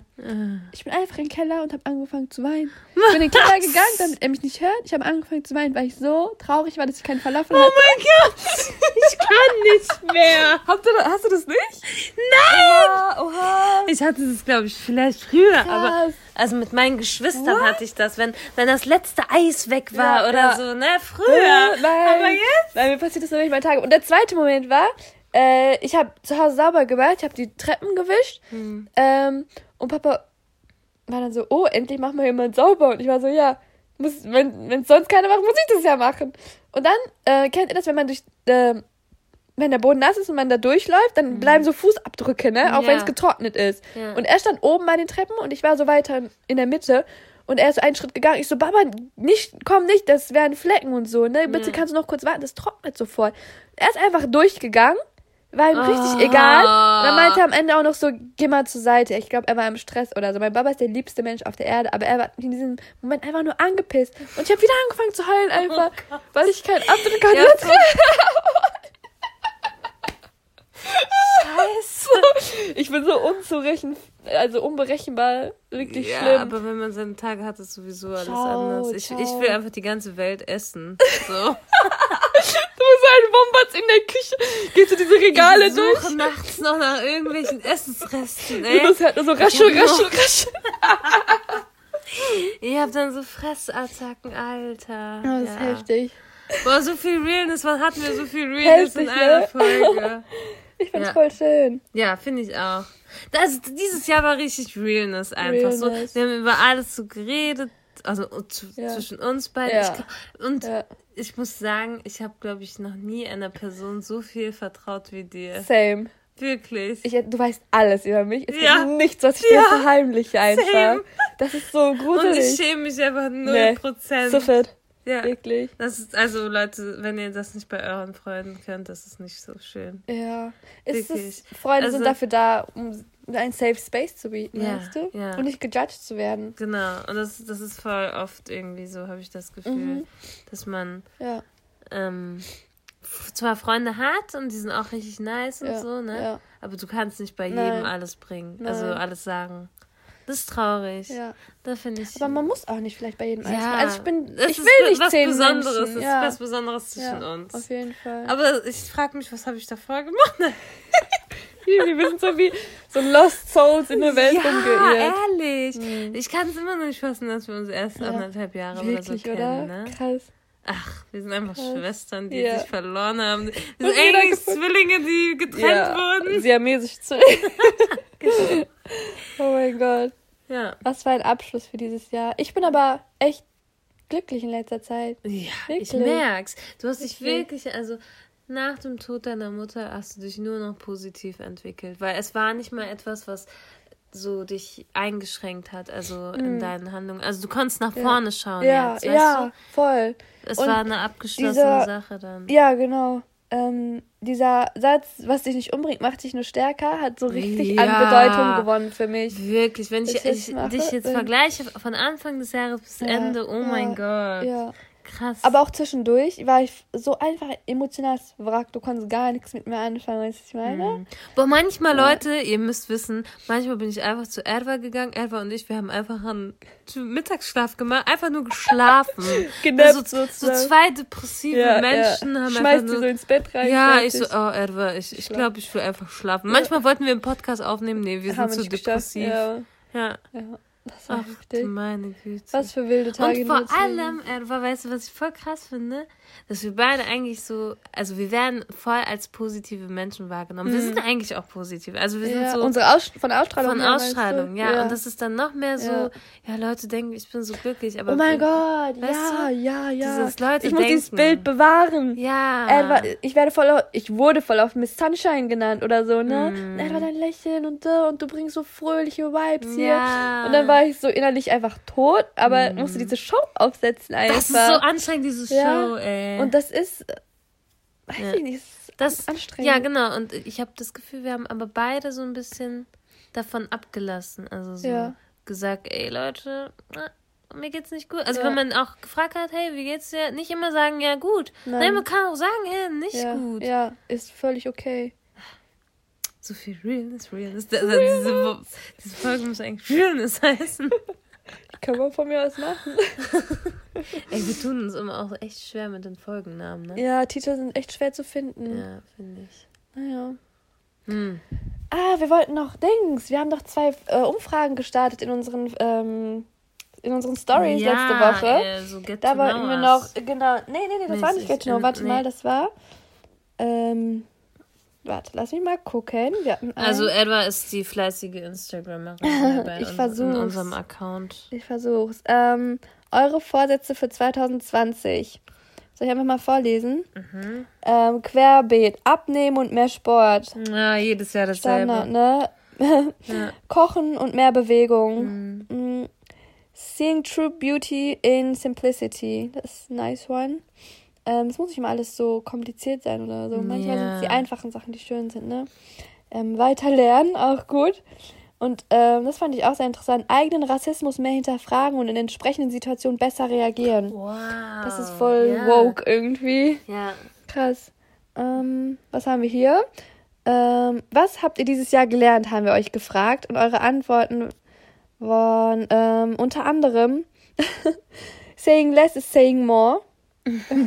Ich bin einfach in den Keller und habe angefangen zu weinen. Ich bin in den Keller gegangen, damit er mich nicht hört. Ich habe angefangen zu weinen, weil ich so traurig war, dass ich keinen Falafel hatte. Oh mein Gott! Ich kann nicht mehr! Hast du das nicht? Nein! Oha. Ich hatte das, glaube ich, vielleicht früher, aber... Also mit meinen Geschwistern hatte ich das, wenn das letzte Eis weg war oder so, ne? Früher! Nein. Aber jetzt? Nein, mir passiert das noch nicht mal Tage. Und der zweite Moment war... ich habe zu Hause sauber gemacht, ich habe die Treppen gewischt und Papa war dann so, oh, endlich macht mal jemand sauber. Und ich war so, ja, wenn es sonst keiner macht, muss ich das ja machen. Und dann, kennt ihr das, wenn man wenn der Boden nass ist und man da durchläuft, dann bleiben so Fußabdrücke, ne, auch wenn es getrocknet ist. Ja. Und er stand oben an den Treppen und ich war so weiter in der Mitte. Und er ist einen Schritt gegangen. Ich so, Papa, komm nicht, das wären Flecken und so, ne, bitte kannst du noch kurz warten, das trocknet sofort. Er ist einfach durchgegangen. War ihm richtig egal. Und er meinte am Ende auch noch so, geh mal zur Seite. Ich glaube, er war im Stress oder so. Mein Papa ist der liebste Mensch auf der Erde, aber er war in diesem Moment einfach nur angepisst. Und ich habe wieder angefangen zu heulen einfach, weil ich keinen anderen kann. Ja, Scheiße. Ich bin so unberechenbar, wirklich ja, schlimm. Ja, aber wenn man seine Tage hat, ist sowieso alles anders. Ich will einfach die ganze Welt essen. So. Du bist ein Wombatz in der Küche. Gehst du diese Regale durch? Ich suche nachts noch nach irgendwelchen Essensresten, ey. Du bist halt nur so raschel. Ich hab dann so Fressattacken, Alter. Oh, das ist heftig. Boah, so viel Realness. Wann hatten wir so viel Realness in einer Folge? Ich find's voll schön. Ja, finde ich auch. Dieses Jahr war richtig Realness einfach so. Wir haben über alles so geredet. Also zwischen uns beiden. Ja. Ich muss sagen, ich habe, glaube ich, noch nie einer Person so viel vertraut wie dir. Same. Wirklich. Du weißt alles über mich. Es gibt nichts, was ich dir verheimliche einfach. Same. Das ist so gruselig. Und ich schäme mich einfach 0%. So fit. Ja. Wirklich. Das ist, also Leute, wenn ihr das nicht bei euren Freunden könnt, das ist nicht so schön. Ja. Freunde sind dafür da, um ein Safe Space zu bieten, weißt du? Ja. Und nicht gejudged zu werden. Genau, und das ist voll oft irgendwie so, habe ich das Gefühl, dass man zwar Freunde hat und die sind auch richtig nice und so, ne? Ja. Aber du kannst nicht bei jedem alles bringen, also alles sagen. Das ist traurig. Ja. Da finde ich. Aber man muss auch nicht vielleicht bei jedem alles. Also ich will nicht 10 Besonderes. Menschen. Das ist was Besonderes zwischen uns. Auf jeden Fall. Aber ich frage mich, was habe ich da vorher gemacht? Wir sind so Lost Souls in der Welt rumgeirrt. Ja, ehrlich. Ich kann es immer noch nicht fassen, dass wir uns erst 1,5 Jahre wirklich, oder so kennen. Ne? Krass. Ach, wir sind einfach Schwestern, die sich verloren haben. Wir sind eigentlich Zwillinge, die getrennt wurden. Siamesisch Zwillinge. Genau. Oh mein Gott. Ja. Was war ein Abschluss für dieses Jahr? Ich bin aber echt glücklich in letzter Zeit. Ja, wirklich. Ich merk's. Du hast dich wirklich, also... Nach dem Tod deiner Mutter hast du dich nur noch positiv entwickelt, weil es war nicht mal etwas, was so dich eingeschränkt hat, also in deinen Handlungen. Also du konntest nach vorne schauen jetzt, weißt du? Voll. Es war eine abgeschlossene Sache dann. Ja, genau. Dieser Satz, was dich nicht umbringt, macht dich nur stärker, hat so richtig an Bedeutung gewonnen für mich. Wirklich, wenn ich dich jetzt vergleiche, von Anfang des Jahres bis Ende, oh mein Gott. Ja. Krass. Aber auch zwischendurch war ich so einfach emotional Wrack. Du konntest gar nichts mit mir anfangen, weißt du, was ich meine? Mhm. Aber manchmal, Leute, ihr müsst wissen, manchmal bin ich einfach zu Erva gegangen. Erva und ich, wir haben einfach einen Mittagsschlaf gemacht, einfach nur geschlafen. Genau. So zwei depressive Menschen haben schmeißt einfach so ins Bett rein. Ja, fertig. Ich so, Erva, ich glaube, ich will einfach schlafen. Manchmal wollten wir einen Podcast aufnehmen. Nee, wir sind zu depressiv. Ja. Das war richtig. Meine Güte. Was für wilde Tage. Und vor allem, weißt du, was ich voll krass finde? Dass wir beide eigentlich so, also wir werden voll als positive Menschen wahrgenommen. Wir sind eigentlich auch positiv. Also wir sind so... Unsere von Ausstrahlung. Von Ausstrahlung, ja. Und das ist dann noch mehr so, Leute denken, ich bin so glücklich, aber... Oh mein Gott, ja. Dieses Leute ich muss denken. Dieses Bild bewahren. Ja. Ich wurde voll oft Miss Sunshine genannt oder so, ne? Und Erva, dein Lächeln und du bringst so fröhliche Vibes hier. Und dann war ich so innerlich einfach tot, aber musste diese Show aufsetzen einfach. Das ist so anstrengend, diese Show, ey. Und das ist, weiß ich nicht, das ist anstrengend. Ja, genau. Und ich habe das Gefühl, wir haben aber beide so ein bisschen davon abgelassen. Also so gesagt, ey Leute, mir geht's nicht gut. Also wenn man auch gefragt hat, hey, wie geht's dir? Nicht immer sagen, ja gut. Nein, man kann auch sagen, hey, nicht gut. Ja, ist völlig okay. So viel Realness. Diese Folge muss eigentlich Realness heißen. Kann man von mir aus machen. Ey, wir tun uns immer auch echt schwer mit den Folgennamen, ne? Ja, Titel sind echt schwer zu finden. Ja, finde ich. Naja. Wir wollten noch Dings. Wir haben doch 2 Umfragen gestartet in unseren Stories letzte Woche. So Get da wollten wir noch, genau. Nee, das war nicht Get to Know. Warte mal, das war... Warte, lass mich mal gucken. Also Erva ist die fleißige Instagramerin in unserem Account. Ich versuch's. Eure Vorsätze für 2020. Soll ich einfach mal vorlesen? Mhm. Querbeet, abnehmen und mehr Sport. Ja, jedes Jahr dasselbe. Standard, ne? Kochen und mehr Bewegung. Seeing true beauty in simplicity. Das ist a nice one. Es muss nicht mal alles so kompliziert sein oder so. Manchmal sind es die einfachen Sachen, die schön sind, ne? Weiter lernen, auch gut. Und das fand ich auch sehr interessant. Eigenen Rassismus mehr hinterfragen und in entsprechenden Situationen besser reagieren. Wow. Das ist voll woke irgendwie. Ja. Krass. Was haben wir hier? Was habt ihr dieses Jahr gelernt, haben wir euch gefragt. Und eure Antworten waren unter anderem saying less is saying more.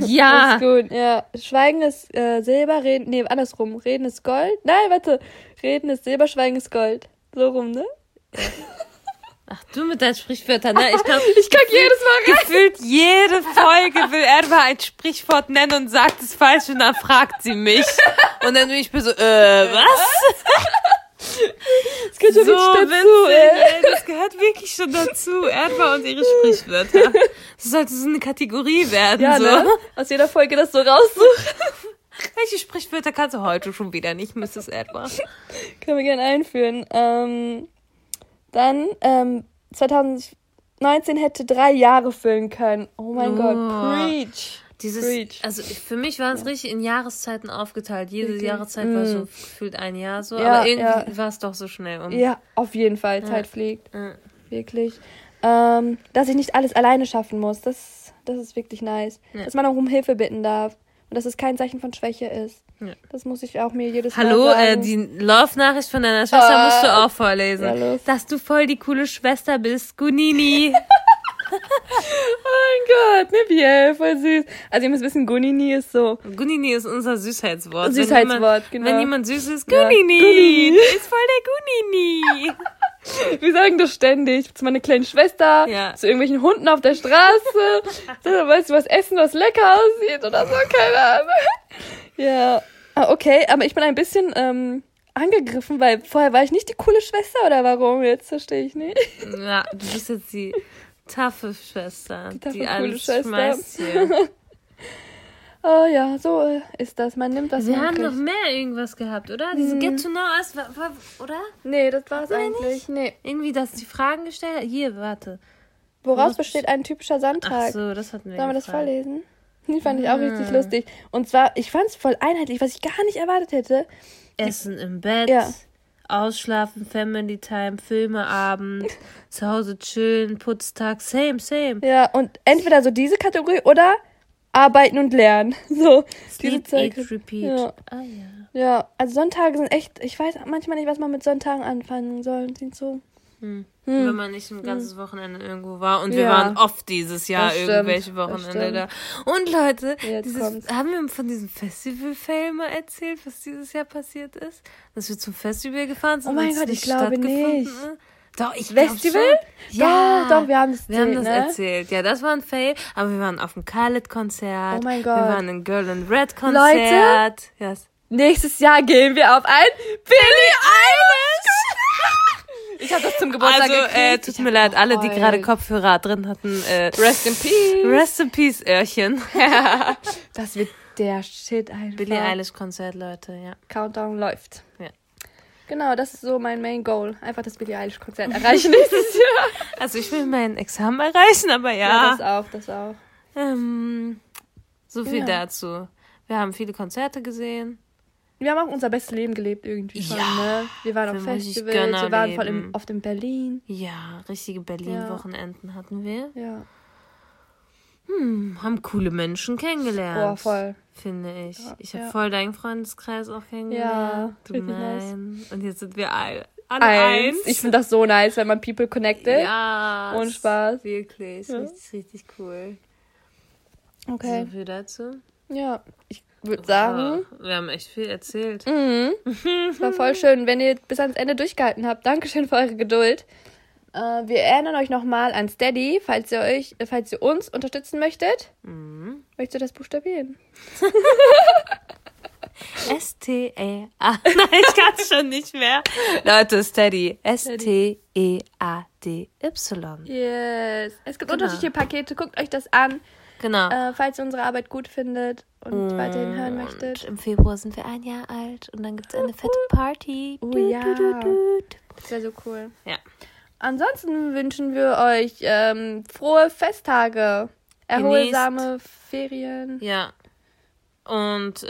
Ja. Das ist gut, ja. Schweigen ist Silber, reden, nee, andersrum. Reden ist Gold. Nein, warte. Reden ist Silber, Schweigen ist Gold. So rum, ne? Ja. Ach, du mit deinen Sprichwörtern, ne? Ich guck jedes Mal rein. Gefühlt jede Folge will Erva ein Sprichwort nennen und sagt es falsch und dann fragt sie mich. Und dann bin ich so, was? Das gehört schon so wirklich dazu, das gehört wirklich schon dazu. Erva und ihre Sprichwörter. Das sollte so eine Kategorie werden, ja, so. Ne? Aus jeder Folge das so raussuchen. Welche Sprichwörter kannst du heute schon wieder nicht, Mrs. Erva? Können wir gerne einführen. Dann, 2019 hätte 3 Jahre füllen können. Oh mein Gott, preach. Preach. Also für mich war es richtig in Jahreszeiten aufgeteilt. Jede Jahreszeit war so gefühlt ein Jahr so, ja, aber irgendwie war es doch so schnell um. Ja, auf jeden Fall. Zeit fliegt. Wirklich. Dass ich nicht alles alleine schaffen muss, das ist wirklich nice. Ja. Dass man auch um Hilfe bitten darf. Und dass es kein Zeichen von Schwäche ist. Ja. Das muss ich auch mir jedes Mal sagen. Hallo, die Love-Nachricht von deiner Schwester musst du auch vorlesen. Ja, dass du voll die coole Schwester bist, Gunini. Oh mein Gott, ne Biel, voll süß. Also ihr müsst wissen, Gunini ist so... Gunini ist unser Süßheitswort. Genau. Wenn jemand süß ist, Gunini. Ja. Gunini. Das ist voll der Gunini. Wir sagen das ständig. Zu meiner kleinen Schwester, zu irgendwelchen Hunden auf der Straße. Weißt du, was essen, was lecker aussieht oder so, keine Ahnung. Ja, okay, aber ich bin ein bisschen angegriffen, weil vorher war ich nicht die coole Schwester oder warum? Jetzt verstehe ich nicht. Ja, du bist jetzt die taffe Schwester, die alles Schwester. Schmeißt hier. Oh ja, so ist das. Man nimmt das. Wir haben noch mehr irgendwas gehabt, oder? Diese Get to Know Us, oder? Nee, das war's eigentlich. Nee. Irgendwie, dass die Fragen gestellt haben. Hier, warte. Woraus besteht ein typischer Sonntag? Ach so, das hatten wir. Sollen wir das vorlesen? Die fand ich auch richtig lustig. Und zwar, ich fand's voll einheitlich, was ich gar nicht erwartet hätte. Essen im Bett, Ausschlafen, Family Time, Filmeabend, zu Hause chillen, Putztag, same. Ja, und entweder so diese Kategorie oder... Arbeiten und lernen. So, Sleep, eat, repeat. Ja. Ah, ja. Ja, also Sonntage sind echt, ich weiß manchmal nicht, was man mit Sonntagen anfangen soll. Sind so. Wenn man nicht ein ganzes Wochenende irgendwo war. Und wir waren oft dieses Jahr irgendwelche Wochenende da. Und Leute, haben wir von diesem Festivalfilm mal erzählt, was dieses Jahr passiert ist? Dass wir zum Festival gefahren sind. Oh mein Gott, ich glaube nicht. Doch, ich Festival? Ja, doch, wir haben es erzählt. Ja, das war ein Fail. Aber wir waren auf dem Khaled-Konzert. Oh mein Gott. Wir waren im Girl in Red-Konzert. Leute, nächstes Jahr gehen wir auf ein Billie Eilish. Ich habe das zum Geburtstag gekriegt. Tut mir leid, alle, die gerade Kopfhörer drin hatten. Rest in Peace. Rest in Peace, Öhrchen. Das wird der Shit einfach. Billie Eilish-Konzert, Leute, Countdown läuft. Ja. Genau, das ist so mein Main Goal. Einfach das Billie Eilish-Konzert erreichen nächstes Jahr. Also ich will mein Examen erreichen, aber das auch. So viel dazu. Wir haben viele Konzerte gesehen. Wir haben auch unser bestes Leben gelebt irgendwie schon, ne? Wir waren auf Festivals, wir waren voll oft in Berlin. Ja, richtige Berlin-Wochenenden hatten wir. Ja. Haben coole Menschen kennengelernt. Oh, voll. Finde ich. Ja, ich habe voll deinen Freundeskreis auch kennengelernt. Ja, nice. Und jetzt sind wir alle eins. Ich finde das so nice, wenn man People connected. Ja. Und Spaß. Wirklich. Ja. Richtig, richtig cool. Okay. So viel dazu. Ja, ich würde sagen... Wir haben echt viel erzählt. Es war voll schön, wenn ihr bis ans Ende durchgehalten habt. Dankeschön für eure Geduld. Wir erinnern euch nochmal an Steady, falls ihr uns unterstützen möchtet. Möchtest du das buchstabieren? S-T-E-A. Nein, ich kann es schon nicht mehr. Leute, Steady. S-T-E-A-D-Y. Yes. Es gibt unterschiedliche Pakete. Guckt euch das an. Genau. Falls ihr unsere Arbeit gut findet und weiterhin hören möchtet. Und im Februar sind wir ein Jahr alt und dann gibt es eine fette Party. Oh ja. Das wäre so cool. Ja. Ansonsten wünschen wir euch frohe Festtage. Erholsame Ferien. Ja. Und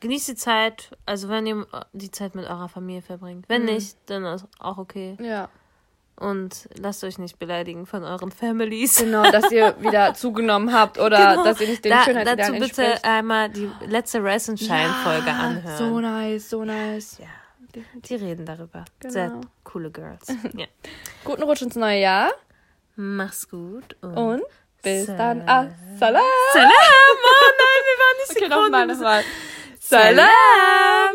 genießt die Zeit, also wenn ihr die Zeit mit eurer Familie verbringt. Wenn nicht, dann ist auch okay. Ja. Und lasst euch nicht beleidigen von euren Families. Genau, dass ihr wieder zugenommen habt oder genau, dass ihr nicht den Schönheitsidealen dazu bitte entspricht. Einmal die letzte Rise and Shine-Folge anhören. So nice, so nice. Ja. Die reden darüber. Genau. Sehr coole Girls. Ja. Guten Rutsch ins neue Jahr. Mach's gut. Und bis dann. Ah, Salam. Salam. Oh nein, wir waren nicht okay, synchron. Nochmal, nochmal. Salam.